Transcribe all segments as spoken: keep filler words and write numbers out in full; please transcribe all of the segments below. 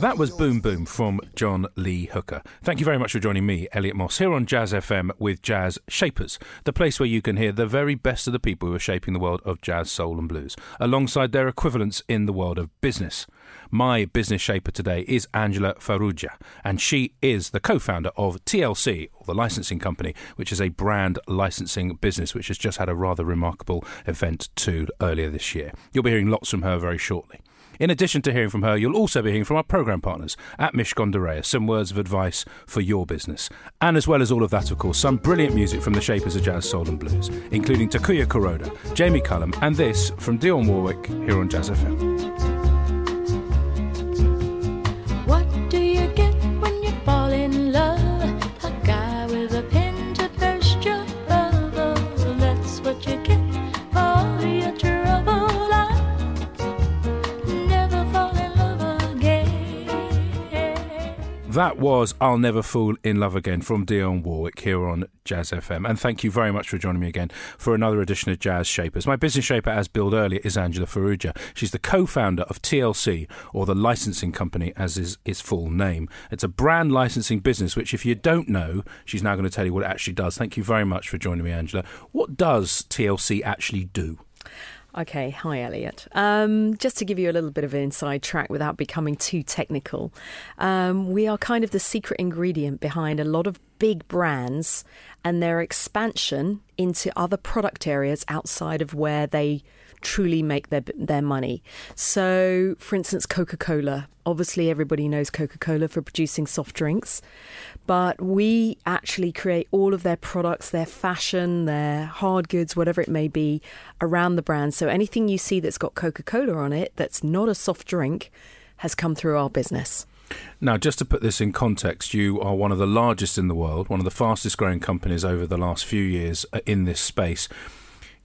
That was Boom Boom from John Lee Hooker. Thank you very much for joining me, Elliot Moss, here on Jazz F M with Jazz Shapers, the place where you can hear the very best of the people who are shaping the world of jazz, soul and blues, alongside their equivalents in the world of business. My business shaper today is Angela Farrugia, and she is the co-founder of T L C, or the licensing company, which is a brand licensing business which has just had a rather remarkable event too earlier this year. You'll be hearing lots from her very shortly. In addition to hearing from her, you'll also be hearing from our programme partners at Mishcon de Reya, some words of advice for your business. And as well as all of that, of course, some brilliant music from the Shapers of Jazz, Soul and Blues, including Takuya Kuroda, Jamie Cullum, and this from Dionne Warwick here on Jazz F M. What do you get when you fall in love? A guy with a pen to thirst your love. Oh, that's what you get for your trouble. That was I'll Never Fall in Love Again from Dionne Warwick here on Jazz F M. And thank you very much for joining me again for another edition of Jazz Shapers. My business shaper, as billed earlier, is Angela Farrugia. She's the co-founder of T L C, or the licensing company, as is its full name. It's a brand licensing business, which if you don't know, she's now going to tell you what it actually does. Thank you very much for joining me, Angela. What does T L C actually do? Okay, hi Elliot. Um, just to give you a little bit of an inside track without becoming too technical, um, we are kind of the secret ingredient behind a lot of big brands and their expansion into other product areas outside of where they truly make their their money. So, for instance, Coca-Cola. Obviously, everybody knows Coca-Cola for producing soft drinks, but we actually create all of their products, their fashion, their hard goods, whatever it may be, around the brand. So anything you see that's got Coca-Cola on it that's not a soft drink has come through our business. Now, just to put this in context, you are one of the largest in the world, one of the fastest growing companies over the last few years in this space.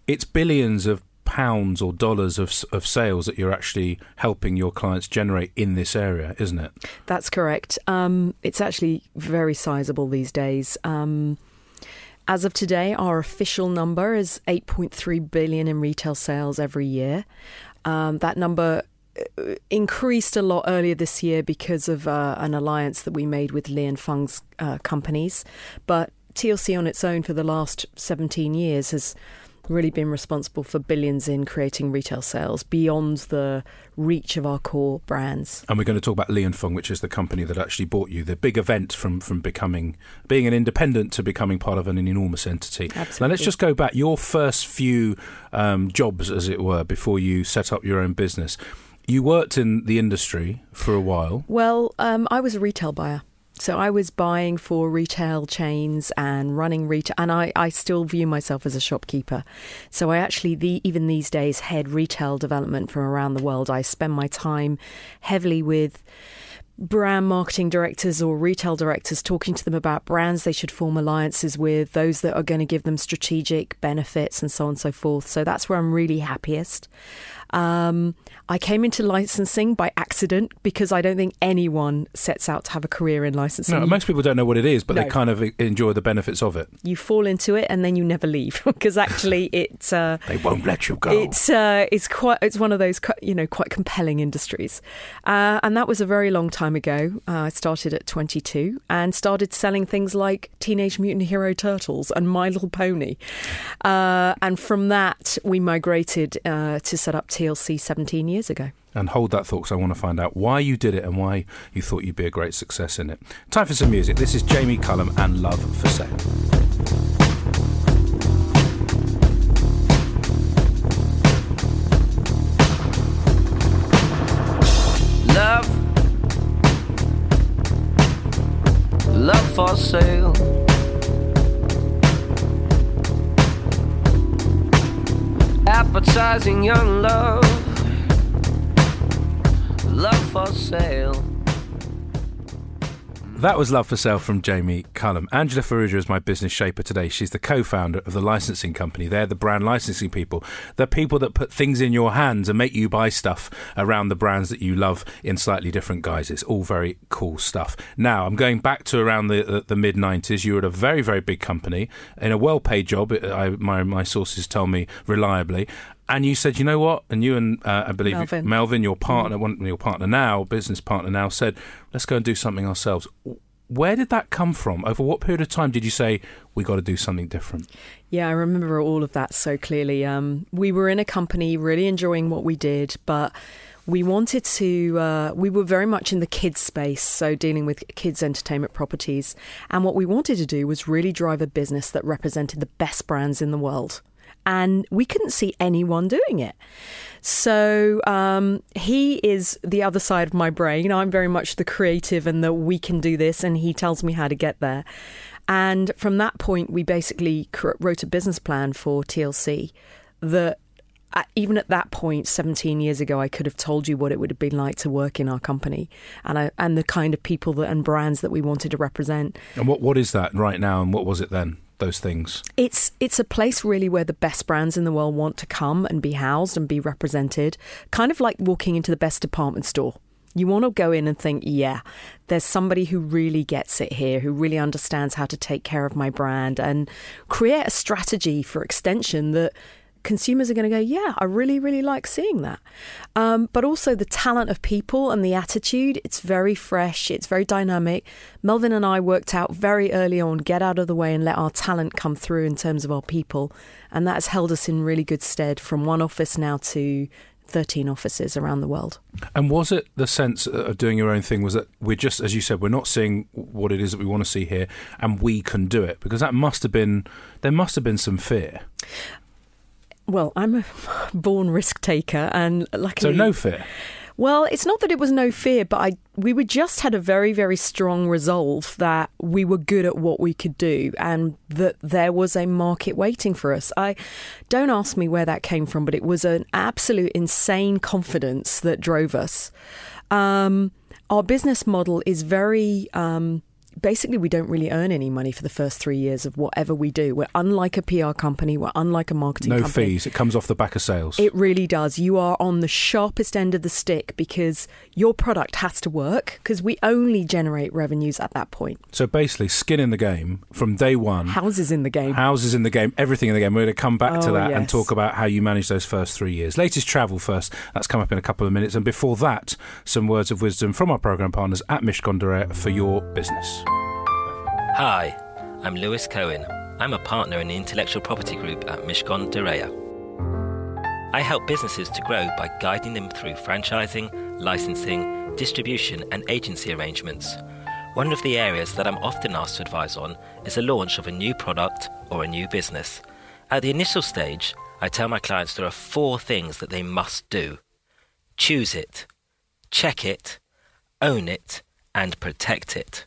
It's billions of pounds or dollars of of sales that you're actually helping your clients generate in this area, isn't it? That's correct. Um, it's actually very sizable these days. Um, as of today, our official number is eight point three billion in retail sales every year. Um, that number increased a lot earlier this year because of uh, an alliance that we made with Li and Fung's uh, companies. But T L C on its own for the last seventeen years has really been responsible for billions in creating retail sales beyond the reach of our core brands. And we're going to talk about Li and Fung, which is the company that actually bought you, the big event from from becoming being an independent to becoming part of an, an enormous entity. Absolutely. Now let's just go back, your first few um, jobs, as it were, before you set up your own business. You worked in the industry for a while. Well, um, I was a retail buyer. So I was buying for retail chains and running retail, and I, I still view myself as a shopkeeper. So I actually, the, even these days, head retail development from around the world. I spend my time heavily with brand marketing directors or retail directors, talking to them about brands they should form alliances with, those that are going to give them strategic benefits and so on and so forth. So that's where I'm really happiest. Um, I came into licensing by accident because I don't think anyone sets out to have a career in licensing. No, most people don't know what it is, but no. They kind of enjoy the benefits of it. You fall into it and then you never leave because actually it's... Uh, they won't let you go. It's uh, it's quite it's one of those, you know, quite compelling industries. Uh, and that was a very long time ago. Uh, I started at twenty-two and started selling things like Teenage Mutant Hero Turtles and My Little Pony. Uh, and from that, we migrated uh, to set up T L C seventeen years ago. And hold that thought, because I want to find out why you did it and why you thought you'd be a great success in it. Time for some music. This is Jamie Cullum and Love for Sale. Love, love for sale. App advertising young love, love for sale. That was Love for Sale from Jamie Cullum. Angela Farrugia is my business shaper today. She's the co-founder of the licensing company. They're the brand licensing people. They're people that put things in your hands and make you buy stuff around the brands that you love in slightly different guises. All very cool stuff. Now, I'm going back to around the, the, the mid nineties. You were at a very, very big company in a well-paid job, I, my, my sources tell me reliably. And you said, you know what? And you and uh, I believe Melvin, Melvin your partner, mm-hmm. your partner now, business partner now, said, let's go and do something ourselves. Where did that come from? Over what period of time did you say, we got to do something different? Yeah, I remember all of that so clearly. Um, we were in a company really enjoying what we did, but we wanted to, uh, we were very much in the kids space, so dealing with kids' entertainment properties. And what we wanted to do was really drive a business that represented the best brands in the world. And we couldn't see anyone doing it. So um, he is the other side of my brain. I'm very much the creative and the we can do this. And he tells me how to get there. And from that point, we basically wrote a business plan for T L C that even at that point, seventeen years ago, I could have told you what it would have been like to work in our company and I, and the kind of people that, and brands that we wanted to represent. And what what is that right now? And what was it then? Those things. It's it's a place really where the best brands in the world want to come and be housed and be represented. Kind of like walking into the best department store. You want to go in and think, yeah, there's somebody who really gets it here, who really understands how to take care of my brand and create a strategy for extension that consumers are going to go, yeah, I really, really like seeing that. Um, but also the talent of people and the attitude, it's very fresh, it's very dynamic. Melvin and I worked out very early on, get out of the way and let our talent come through in terms of our people. And that has held us in really good stead from one office now to thirteen offices around the world. And was it the sense of doing your own thing was that we're just, as you said, we're not seeing what it is that we want to see here and we can do it? Because that must have been, there must have been some fear. Well, I'm a born risk taker and luckily... So no fear? Well, it's not that it was no fear, but I we were just had a very, very strong resolve that we were good at what we could do and that there was a market waiting for us. I don't ask me where that came from, but it was an absolute insane confidence that drove us. Um, our business model is very... Um, Basically, we don't really earn any money for the first three years of whatever we do. We're unlike a P R company. We're unlike a marketing company. No fees. It comes off the back of sales. It really does. You are on the sharpest end of the stick because your product has to work because we only generate revenues at that point. So basically, skin in the game from day one. Houses in the game. Houses in the game. Everything in the game. We're going to come back oh, to that yes. and talk about how you manage those first three years. Latest travel first. That's come up in a couple of minutes. And before that, some words of wisdom from our programme partners at Mishcon de Reya for your business. Hi, I'm Lewis Cohen. I'm a partner in the intellectual property group at Mishcon de Reya. I help businesses to grow by guiding them through franchising, licensing, distribution and agency arrangements. One of the areas that I'm often asked to advise on is the launch of a new product or a new business. At the initial stage, I tell my clients there are four things that they must do. Choose it, check it, own it and protect it.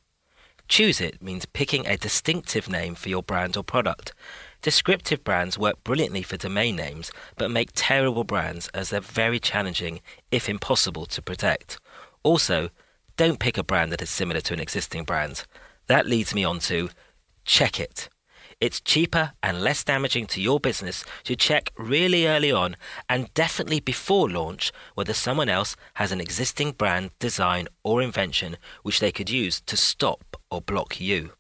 Choose it means picking a distinctive name for your brand or product. Descriptive brands work brilliantly for domain names, but make terrible brands as they're very challenging, if impossible, to protect. Also, don't pick a brand that is similar to an existing brand. That leads me on to check it. It's cheaper and less damaging to your business to check really early on and definitely before launch whether someone else has an existing brand, design or invention which they could use to stop or block you.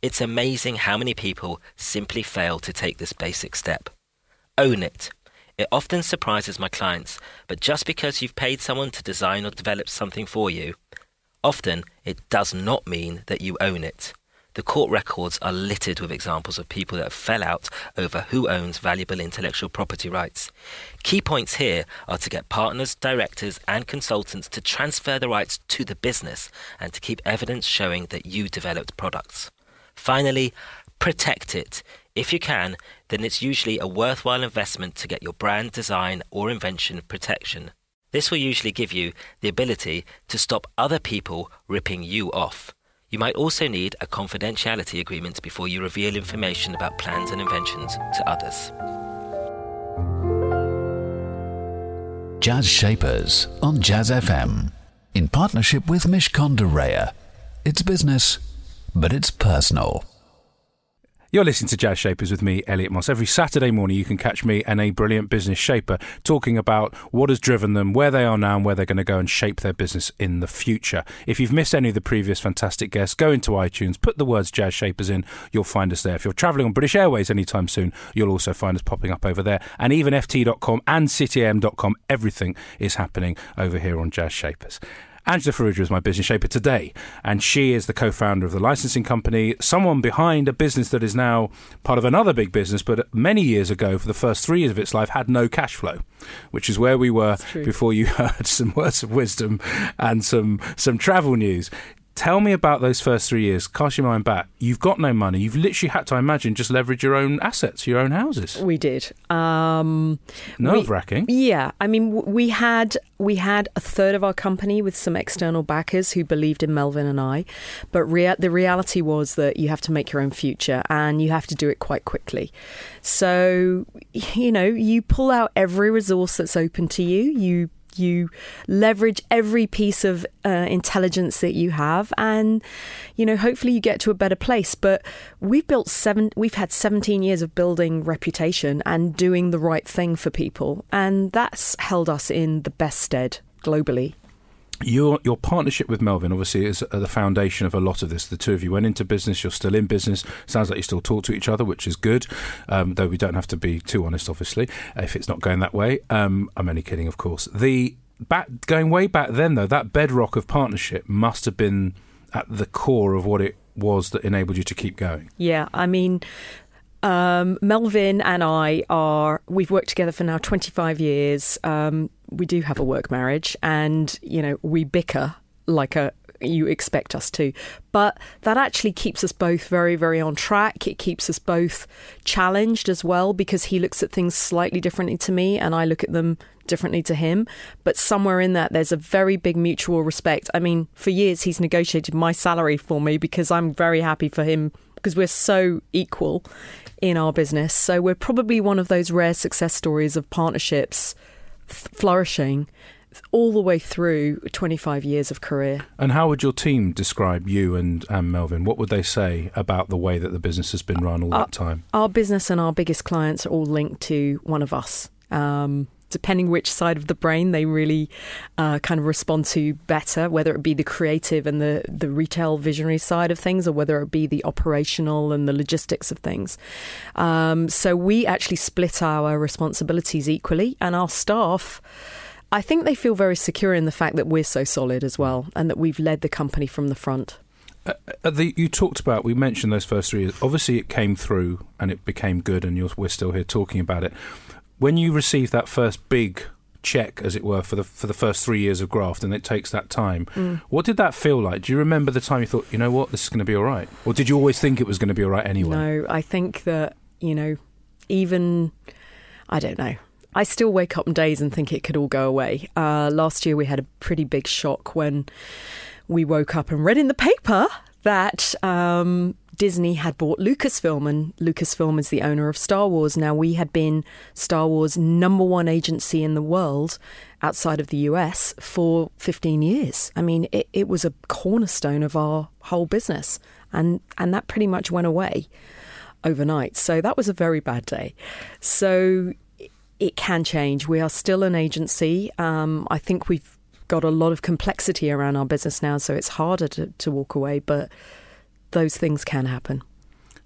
It's amazing how many people simply fail to take this basic step. Own it. It often surprises my clients, but just because you've paid someone to design or develop something for you, often it does not mean that you own it. The court records are littered with examples of people that have fell out over who owns valuable intellectual property rights. Key points here are to get partners, directors and consultants to transfer the rights to the business and to keep evidence showing that you developed products. Finally, protect it. If you can, then it's usually a worthwhile investment to get your brand, design or invention protection. This will usually give you the ability to stop other people ripping you off. You might also need a confidentiality agreement before you reveal information about plans and inventions to others. Jazz Shapers on Jazz F M in partnership with Mishcon de Reya. It's business, but it's personal. You're listening to Jazz Shapers with me, Elliot Moss. Every Saturday morning you can catch me and a brilliant business shaper talking about what has driven them, where they are now and where they're going to go and shape their business in the future. If you've missed any of the previous fantastic guests, go into iTunes, put the words Jazz Shapers in, you'll find us there. If you're travelling on British Airways anytime soon, you'll also find us popping up over there. And even F T dot com and City A M dot com, everything is happening over here on Jazz Shapers. Angela Farrugia is my business shaper today, and she is the co-founder of the licensing company, someone behind a business that is now part of another big business, but many years ago, for the first three years of its life, had no cash flow, which is where we were before you heard some words of wisdom and some some travel news. Tell me about those first three years. Cast your mind back. You've got no money. You've literally had to, I imagine, just leverage your own assets, your own houses. We did. Um, Nerve-wracking. We, yeah. I mean, we had we had a third of our company with some external backers who believed in Melvin and I. But rea- the reality was that you have to make your own future and you have to do it quite quickly. So, you know, you pull out every resource that's open to you. You You leverage every piece of uh, intelligence that you have, and you know, hopefully, you get to a better place. But we've built seven. We've had seventeen years of building reputation and doing the right thing for people, and that's held us in the best stead globally. Your your partnership with Melvin, obviously, is the foundation of a lot of this. The two of you went into business, you're still in business. Sounds like you still talk to each other, which is good, um, though we don't have to be too honest, obviously, if it's not going that way. Um, I'm only kidding, of course. The back, going way back then, though, that bedrock of partnership must have been at the core of what it was that enabled you to keep going. Yeah, I mean... Um, Melvin and I are, we've worked together for now twenty-five years. Um, we do have a work marriage and, you know, we bicker like a, you expect us to. But that actually keeps us both very, very on track. It keeps us both challenged as well, because he looks at things slightly differently to me and I look at them differently to him. But somewhere in that, there's a very big mutual respect. I mean, for years, he's negotiated my salary for me because I'm very happy for him, because we're so equal in our business. So we're probably one of those rare success stories of partnerships f- flourishing all the way through twenty-five years of career. And how would your team describe you and, and Melvin? What would they say about the way that the business has been run all our, that time? Our business and our biggest clients are all linked to one of us. Um, depending which side of the brain they really uh, kind of respond to better, whether it be the creative and the, the retail visionary side of things, or whether it be the operational and the logistics of things. Um, so we actually split our responsibilities equally, and our staff, I think they feel very secure in the fact that we're so solid as well, and that we've led the company from the front. Uh, the, you talked about, we mentioned those first three years. Obviously it came through and it became good, and you're, we're still here talking about it. When you receive that first big check, as it were, for the for the first three years of graft, and it takes that time, mm. what did that feel like? Do you remember the time you thought, you know what, this is going to be all right? Or did you always think it was going to be all right anyway? No, I think that, you know, even, I don't know. I still wake up on days and think it could all go away. Uh, last year we had a pretty big shock when we woke up and read in the paper that... Um, Disney had bought Lucasfilm, and Lucasfilm is the owner of Star Wars. Now, we had been Star Wars' number one agency in the world outside of the U S for fifteen years. I mean, it, it was a cornerstone of our whole business, and, and that pretty much went away overnight. So that was a very bad day. So it can change. We are still an agency. Um, I think we've got a lot of complexity around our business now, so it's harder to, to walk away, but... those things can happen.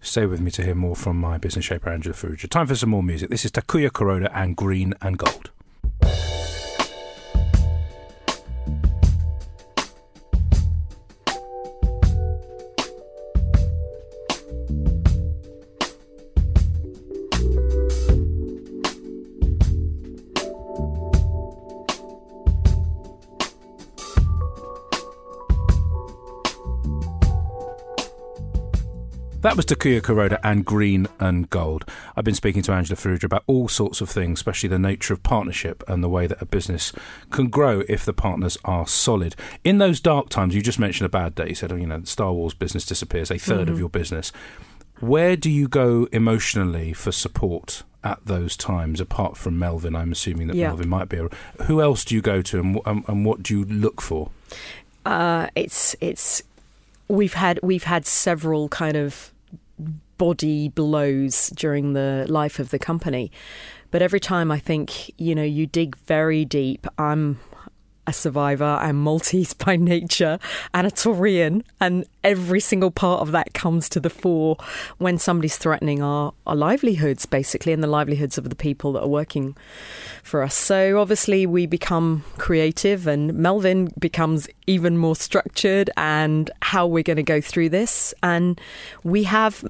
Stay with me to hear more from my business shaper, Angela Farrugia. Time for some more music. This is Takuya Kuroda and Green and Gold. That was Takuya Kuroda and Green and Gold. I've been speaking to Angela Farrugia about all sorts of things, especially the nature of partnership and the way that a business can grow if the partners are solid. In those dark times, you just mentioned a bad day. You said, oh, you know, the Star Wars business disappears, a third mm-hmm. of your business. Where do you go emotionally for support at those times, apart from Melvin? I'm assuming that yeah. Melvin might be. A, who else do you go to, and, and, and what do you look for? Uh, it's it's we've had we've had several kind of body blows during the life of the company, but every time I think, you know, you dig very deep. I'm a survivor. I'm Maltese by nature and a Taurian, and every single part of that comes to the fore when somebody's threatening our, our livelihoods, basically, and the livelihoods of the people that are working for us. So obviously we become creative, and Melvin becomes even more structured and how we're going to go through this. And we have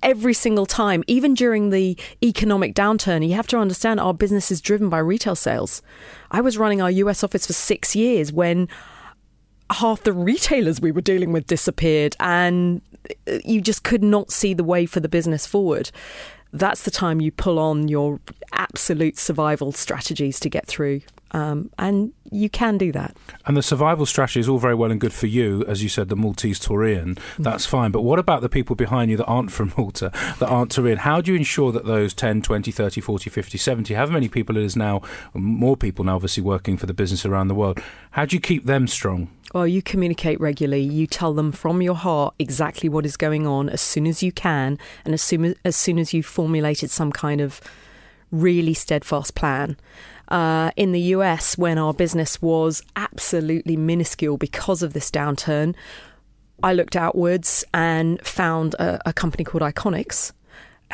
every single time, even during the economic downturn, you have to understand our business is driven by retail sales. I was running our U S office for six years when half the retailers we were dealing with disappeared, and you just could not see the way for the business forward. That's the time you pull on your absolute survival strategies to get through. Um, and you can do that. And the survival strategy is all very well and good for you, as you said, the Maltese Taurian. That's mm. fine. But what about the people behind you that aren't from Malta, that aren't Taurian? How do you ensure that those ten, twenty, thirty, forty, fifty, seventy, however many people it is now, more people now obviously working for the business around the world, how do you keep them strong? Well, you communicate regularly. You tell them from your heart exactly what is going on as soon as you can, and as soon as, as, soon as you've formulated some kind of really steadfast plan. Uh, in the U S, when our business was absolutely minuscule because of this downturn, I looked outwards and found a, a company called Iconics,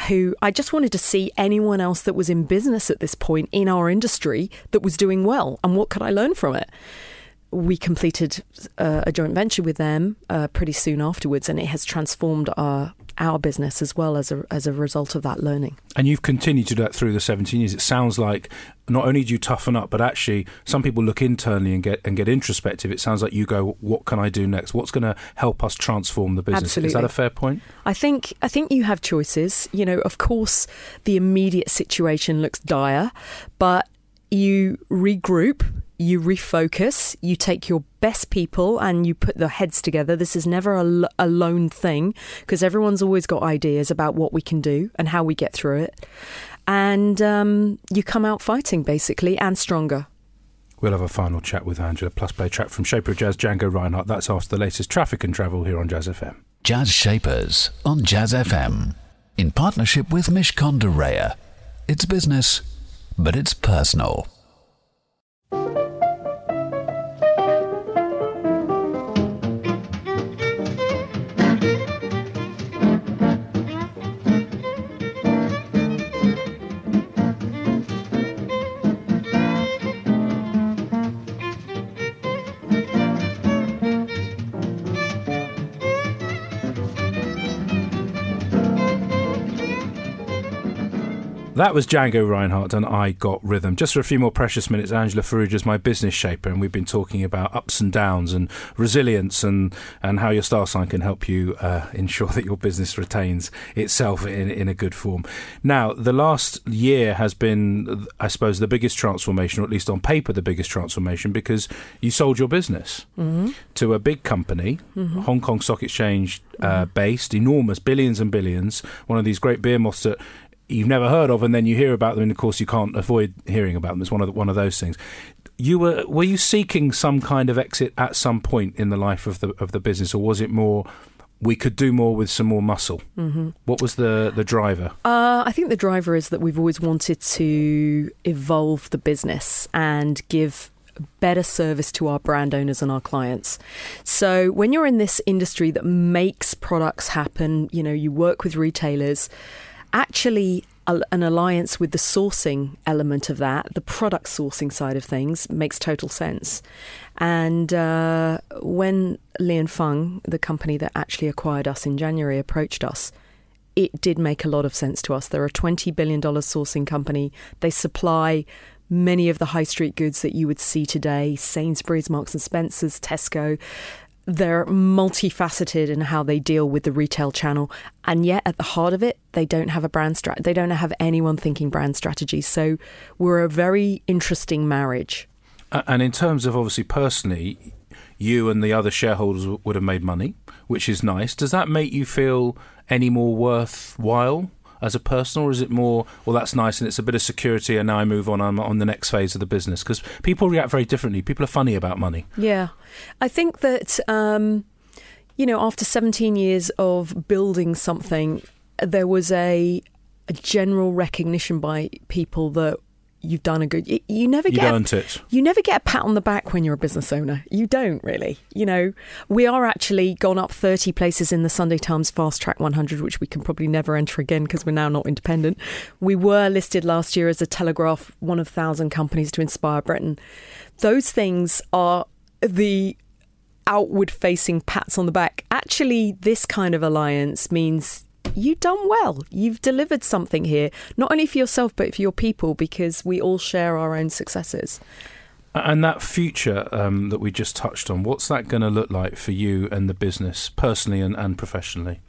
who I just wanted to see anyone else that was in business at this point in our industry that was doing well, and what could I learn from it. We completed uh, a joint venture with them uh, pretty soon afterwards, and it has transformed our our business as well as a, as a result of that learning. And you've continued to do that through the seventeen years. It sounds like not only do you toughen up, but actually some people look internally and get and get introspective. It sounds like you go, what can I do next? What's going to help us transform the business? Absolutely. Is that a fair point? I think I think you have choices. You know, of course, the immediate situation looks dire, but you regroup, you refocus, you take your best people and you put their heads together. This is never a, a lone thing, because everyone's always got ideas about what we can do and how we get through it. And um, you come out fighting, basically, and stronger. We'll have a final chat with Angela, plus play a track from Shaper of Jazz, Django Reinhardt. That's after the latest traffic and travel here on Jazz F M. Jazz Shapers on Jazz F M, in partnership with Mishcon de Reya. It's business, but it's personal. That was Django Reinhardt and I Got Rhythm. Just for a few more precious minutes, Angela Farrugia is my business shaper, and we've been talking about ups and downs and resilience, and, and how your star sign can help you uh, ensure that your business retains itself in, in a good form. Now, the last year has been, I suppose, the biggest transformation, or at least on paper the biggest transformation, because you sold your business mm-hmm. to a big company, mm-hmm. Hong Kong Stock Exchange uh, based, enormous, billions and billions, one of these great beer moths that you've never heard of, and then you hear about them, and of course you can't avoid hearing about them. It's one of the, one of those things. You were were you seeking some kind of exit at some point in the life of the of the business, or was it more we could do more with some more muscle? Mm-hmm. What was the the driver? Uh, I think the driver is that we've always wanted to evolve the business and give better service to our brand owners and our clients. So when you're in this industry that makes products happen, you know, you work with retailers. Actually, an alliance with the sourcing element of that, the product sourcing side of things, makes total sense. And uh, when Li and Fung, the company that actually acquired us in January, approached us, it did make a lot of sense to us. They're a twenty billion dollars sourcing company. They supply many of the high street goods that you would see today, Sainsbury's, Marks and Spencer's, Tesco. They're multifaceted in how they deal with the retail channel. And yet at the heart of it, they don't have a brand strategy. They don't have anyone thinking brand strategy. So we're a very interesting marriage. And in terms of obviously personally, you and the other shareholders would have made money, which is nice. Does that make you feel any more worthwhile as a person, or is it more, well, that's nice and it's a bit of security and now I move on, I'm on the next phase of the business? Because people react very differently. People are funny about money. Yeah. I think that, um, you know, after seventeen years of building something, there was a, a general recognition by people that you've done a good... You, you never get... You've earned it. You never get a pat on the back when you're a business owner. You don't, really. You know, we are actually gone up thirty places in the Sunday Times Fast Track one hundred, which we can probably never enter again because we're now not independent. We were listed last year as a Telegraph, one of one thousand companies to inspire Britain. Those things are the outward-facing pats on the back. Actually, this kind of alliance means... You've done well. You've delivered something here, not only for yourself, but for your people, because we all share our own successes. And that future um, that we just touched on, what's that going to look like for you and the business, personally and, and professionally?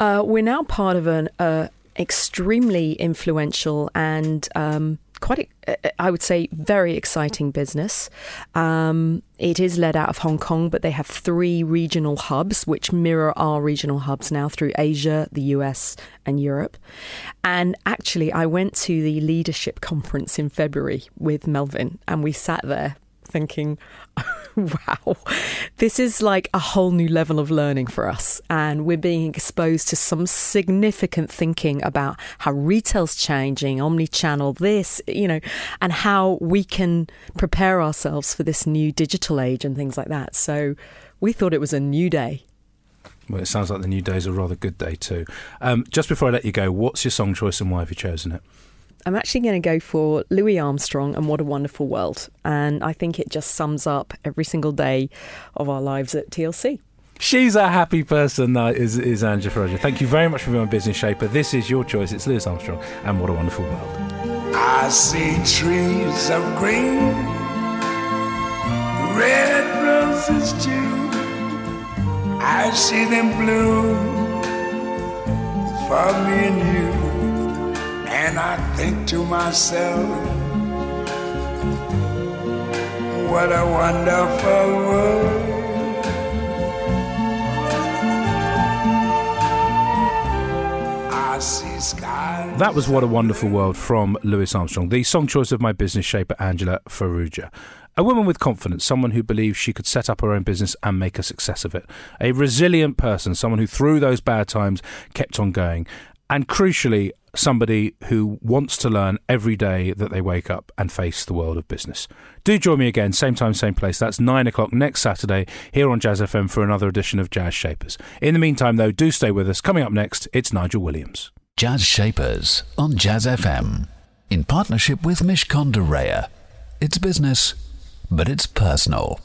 Uh, we're now part of an uh, extremely influential and um, quite, a, I would say, very exciting business. Um, it is led out of Hong Kong, but they have three regional hubs, which mirror our regional hubs now through Asia, the U S and Europe. And actually, I went to the leadership conference in February with Melvin, and we sat there thinking, wow, this is like a whole new level of learning for us. And we're being exposed to some significant thinking about how retail's changing, omni-channel, this, you know, and how we can prepare ourselves for this new digital age and things like that. So we thought it was a new day. Well, it sounds like the new day is a rather good day too. Um, just before I let you go, what's your song choice and why have you chosen it? I'm actually going to go for Louis Armstrong and What a Wonderful World. And I think it just sums up every single day of our lives at T L C. She's a happy person, though, is, is Angela Farrugia. Thank you very much for being on Business Shaper. This is your choice. It's Louis Armstrong and What a Wonderful World. I see trees of green, red roses too. I see them bloom for me and you. And I think to myself, what a wonderful world. I see skies. That was What a Wonderful World from Louis Armstrong, the song choice of my business shaper, Angela Farrugia. A woman with confidence, someone who believes she could set up her own business and make a success of it. A resilient person, someone who through those bad times kept on going. And crucially, somebody who wants to learn every day that they wake up and face the world of business. Do join me again, same time, same place. That's nine o'clock next Saturday here on Jazz F M for another edition of Jazz Shapers. In the meantime, though, do stay with us. Coming up next, it's Nigel Williams. Jazz Shapers on Jazz F M in partnership with Mishcon de Reya. It's business, but it's personal.